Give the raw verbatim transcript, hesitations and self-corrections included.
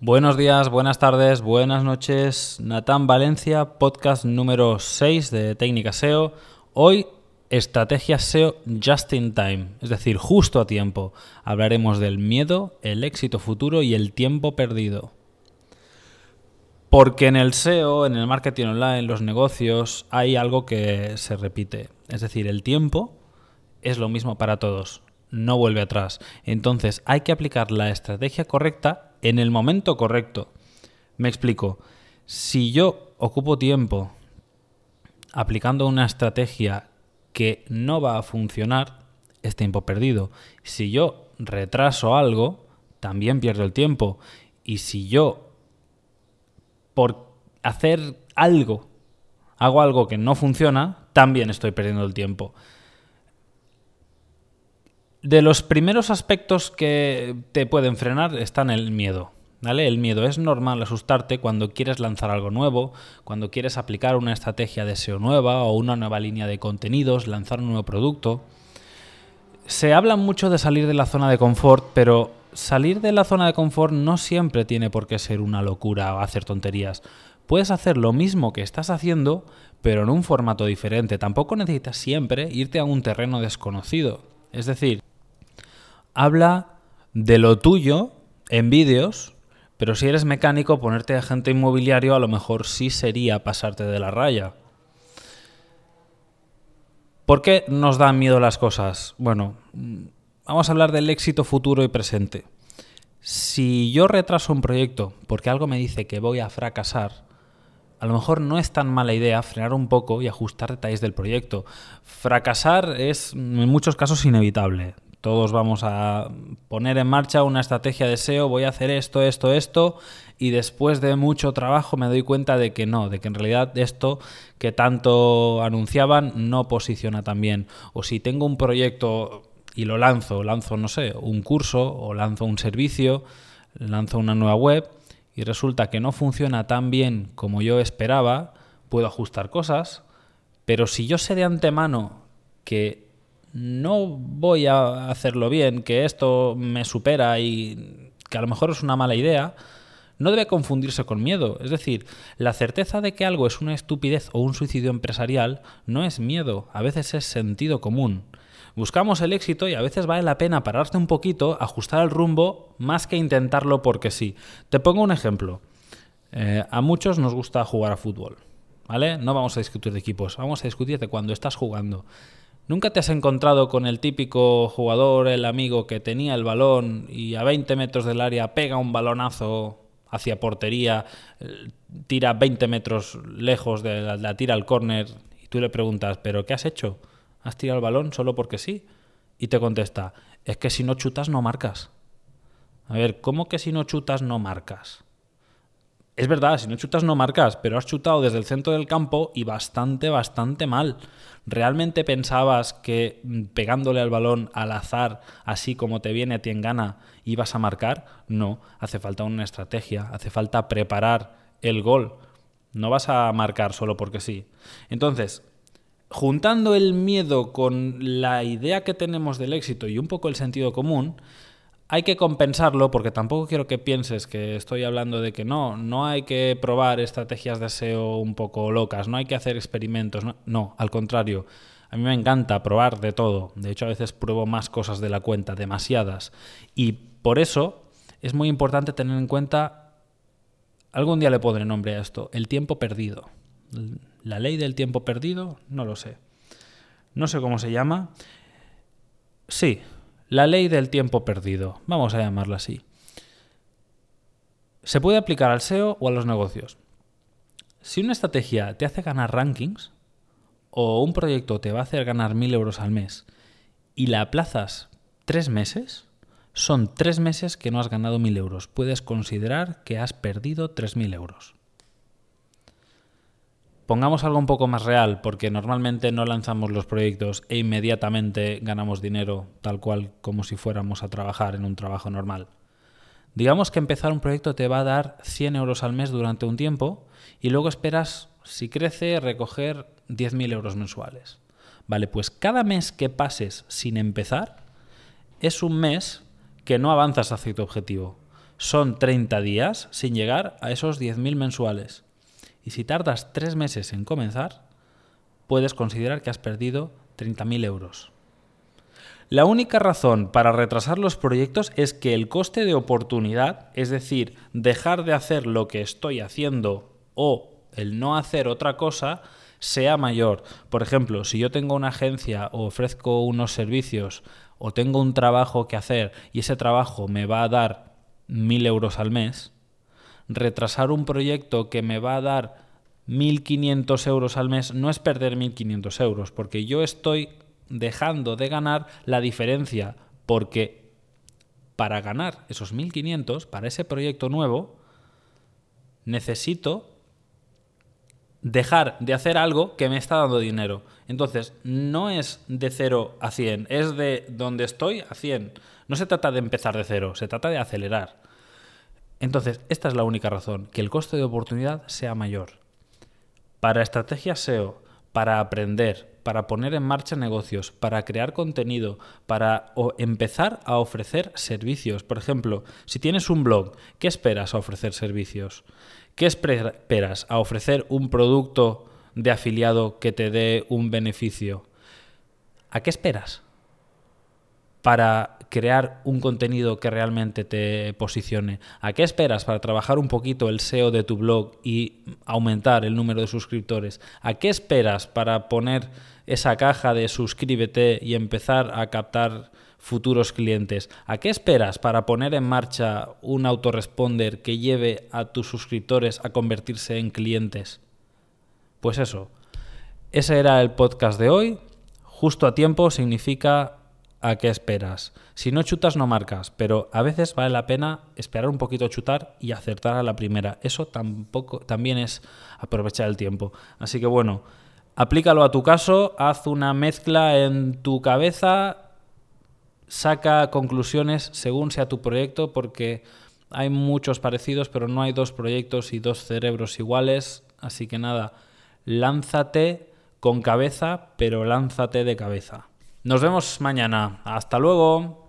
Buenos días, buenas tardes, buenas noches. Natán Valencia, podcast número seis de Técnica S E O. Hoy, estrategia S E O just in time, es decir, justo a tiempo. Hablaremos del miedo, el éxito futuro y el tiempo perdido. Porque en el S E O, en el marketing online, los negocios, hay algo que se repite. Es decir, el tiempo es lo mismo para todos, no vuelve atrás. Entonces, hay que aplicar la estrategia correcta en el momento correcto. Me explico. Si yo ocupo tiempo aplicando una estrategia que no va a funcionar, es tiempo perdido. Si yo retraso algo, también pierdo el tiempo. Y si yo, por hacer algo, hago algo que no funciona, también estoy perdiendo el tiempo. De los primeros aspectos que te pueden frenar están el miedo, ¿vale? El miedo es normal asustarte cuando quieres lanzar algo nuevo, cuando quieres aplicar una estrategia de S E O nueva o una nueva línea de contenidos, lanzar un nuevo producto. Se habla mucho de salir de la zona de confort, pero salir de la zona de confort no siempre tiene por qué ser una locura o hacer tonterías. Puedes hacer lo mismo que estás haciendo, pero en un formato diferente. Tampoco necesitas siempre irte a un terreno desconocido. Es decir, habla de lo tuyo en vídeos, pero si eres mecánico, ponerte agente inmobiliario a lo mejor sí sería pasarte de la raya. ¿Por qué nos dan miedo las cosas? Bueno, vamos a hablar del éxito futuro y presente. Si yo retraso un proyecto porque algo me dice que voy a fracasar, a lo mejor no es tan mala idea frenar un poco y ajustar detalles del proyecto. Fracasar es en muchos casos inevitable. Todos vamos a poner en marcha una estrategia de S E O, voy a hacer esto, esto, esto, y después de mucho trabajo me doy cuenta de que no, de que en realidad esto que tanto anunciaban no posiciona tan bien. O si tengo un proyecto y lo lanzo, lanzo, no sé, un curso o lanzo un servicio, lanzo una nueva web, y resulta que no funciona tan bien como yo esperaba, puedo ajustar cosas, pero si yo sé de antemano que no voy a hacerlo bien, que esto me supera y que a lo mejor es una mala idea, no debe confundirse con miedo. Es decir, la certeza de que algo es una estupidez o un suicidio empresarial no es miedo, a veces es sentido común. Buscamos el éxito y a veces vale la pena pararse un poquito, ajustar el rumbo, más que intentarlo porque sí. Te pongo un ejemplo. Eh, a muchos nos gusta jugar a fútbol, ¿vale? No vamos a discutir de equipos, vamos a discutir de cuando estás jugando. ¿Nunca te has encontrado con el típico jugador, el amigo que tenía el balón y a veinte metros del área pega un balonazo hacia portería, tira veinte metros lejos, de la, la tira al córner y tú le preguntas, ¿pero qué has hecho? ¿Has tirado el balón solo porque sí? Y te contesta, es que si no chutas no marcas. A ver, ¿cómo que si no chutas no marcas? Es verdad, si no chutas no marcas, pero has chutado desde el centro del campo y bastante, bastante mal. ¿Realmente pensabas que pegándole al balón al azar, así como te viene a ti en gana, ibas a marcar? No, hace falta una estrategia, hace falta preparar el gol. No vas a marcar solo porque sí. Entonces, juntando el miedo con la idea que tenemos del éxito y un poco el sentido común, hay que compensarlo, porque tampoco quiero que pienses que estoy hablando de que no, no hay que probar estrategias de S E O un poco locas, no hay que hacer experimentos, no, no, al contrario. A mí me encanta probar de todo. De hecho, a veces pruebo más cosas de la cuenta, demasiadas. Y por eso es muy importante tener en cuenta, algún día le pondré nombre a esto, el tiempo perdido. ¿La ley del tiempo perdido? No lo sé. No sé cómo se llama. Sí, la ley del tiempo perdido. Vamos a llamarla así. Se puede aplicar al S E O o a los negocios. Si una estrategia te hace ganar rankings o un proyecto te va a hacer ganar mil euros al mes y la aplazas tres meses, son tres meses que no has ganado mil euros. Puedes considerar que has perdido tres mil euros. Pongamos algo un poco más real, porque normalmente no lanzamos los proyectos e inmediatamente ganamos dinero, tal cual como si fuéramos a trabajar en un trabajo normal. Digamos que empezar un proyecto te va a dar cien euros al mes durante un tiempo y luego esperas, si crece, recoger diez mil euros mensuales. Vale, pues cada mes que pases sin empezar es un mes que no avanzas hacia tu objetivo. son treinta días sin llegar a esos diez mil mensuales. Y si tardas tres meses en comenzar, puedes considerar que has perdido treinta mil euros. La única razón para retrasar los proyectos es que el coste de oportunidad, es decir, dejar de hacer lo que estoy haciendo o el no hacer otra cosa, sea mayor. Por ejemplo, si yo tengo una agencia o ofrezco unos servicios o tengo un trabajo que hacer y ese trabajo me va a dar mil euros al mes, retrasar un proyecto que me va a dar mil quinientos euros al mes no es perder mil quinientos euros, porque yo estoy dejando de ganar la diferencia, porque para ganar esos mil quinientos para ese proyecto nuevo necesito dejar de hacer algo que me está dando dinero. Entonces no es de cero a cien, es de donde estoy a cien. No se trata de empezar de cero, se trata de acelerar. Entonces esta es la única razón, que el coste de oportunidad sea mayor. Para estrategias S E O, para aprender, para poner en marcha negocios, para crear contenido, para empezar a ofrecer servicios. Por ejemplo, si tienes un blog, ¿qué esperas a ofrecer servicios? ¿Qué esperas a ofrecer un producto de afiliado que te dé un beneficio? ¿A qué esperas para crear un contenido que realmente te posicione? ¿A qué esperas para trabajar un poquito el S E O de tu blog y aumentar el número de suscriptores? ¿A qué esperas para poner esa caja de suscríbete y empezar a captar futuros clientes? ¿A qué esperas para poner en marcha un autoresponder que lleve a tus suscriptores a convertirse en clientes? Pues eso, ese era el podcast de hoy. Justo a tiempo significa... ¿A qué esperas? Si no chutas, no marcas, pero a veces vale la pena esperar un poquito, chutar y acertar a la primera. Eso tampoco, también es aprovechar el tiempo. Así que bueno, aplícalo a tu caso, haz una mezcla en tu cabeza, saca conclusiones según sea tu proyecto, porque hay muchos parecidos, pero no hay dos proyectos y dos cerebros iguales. Así que nada, lánzate con cabeza, pero lánzate de cabeza. Nos vemos mañana. ¡Hasta luego!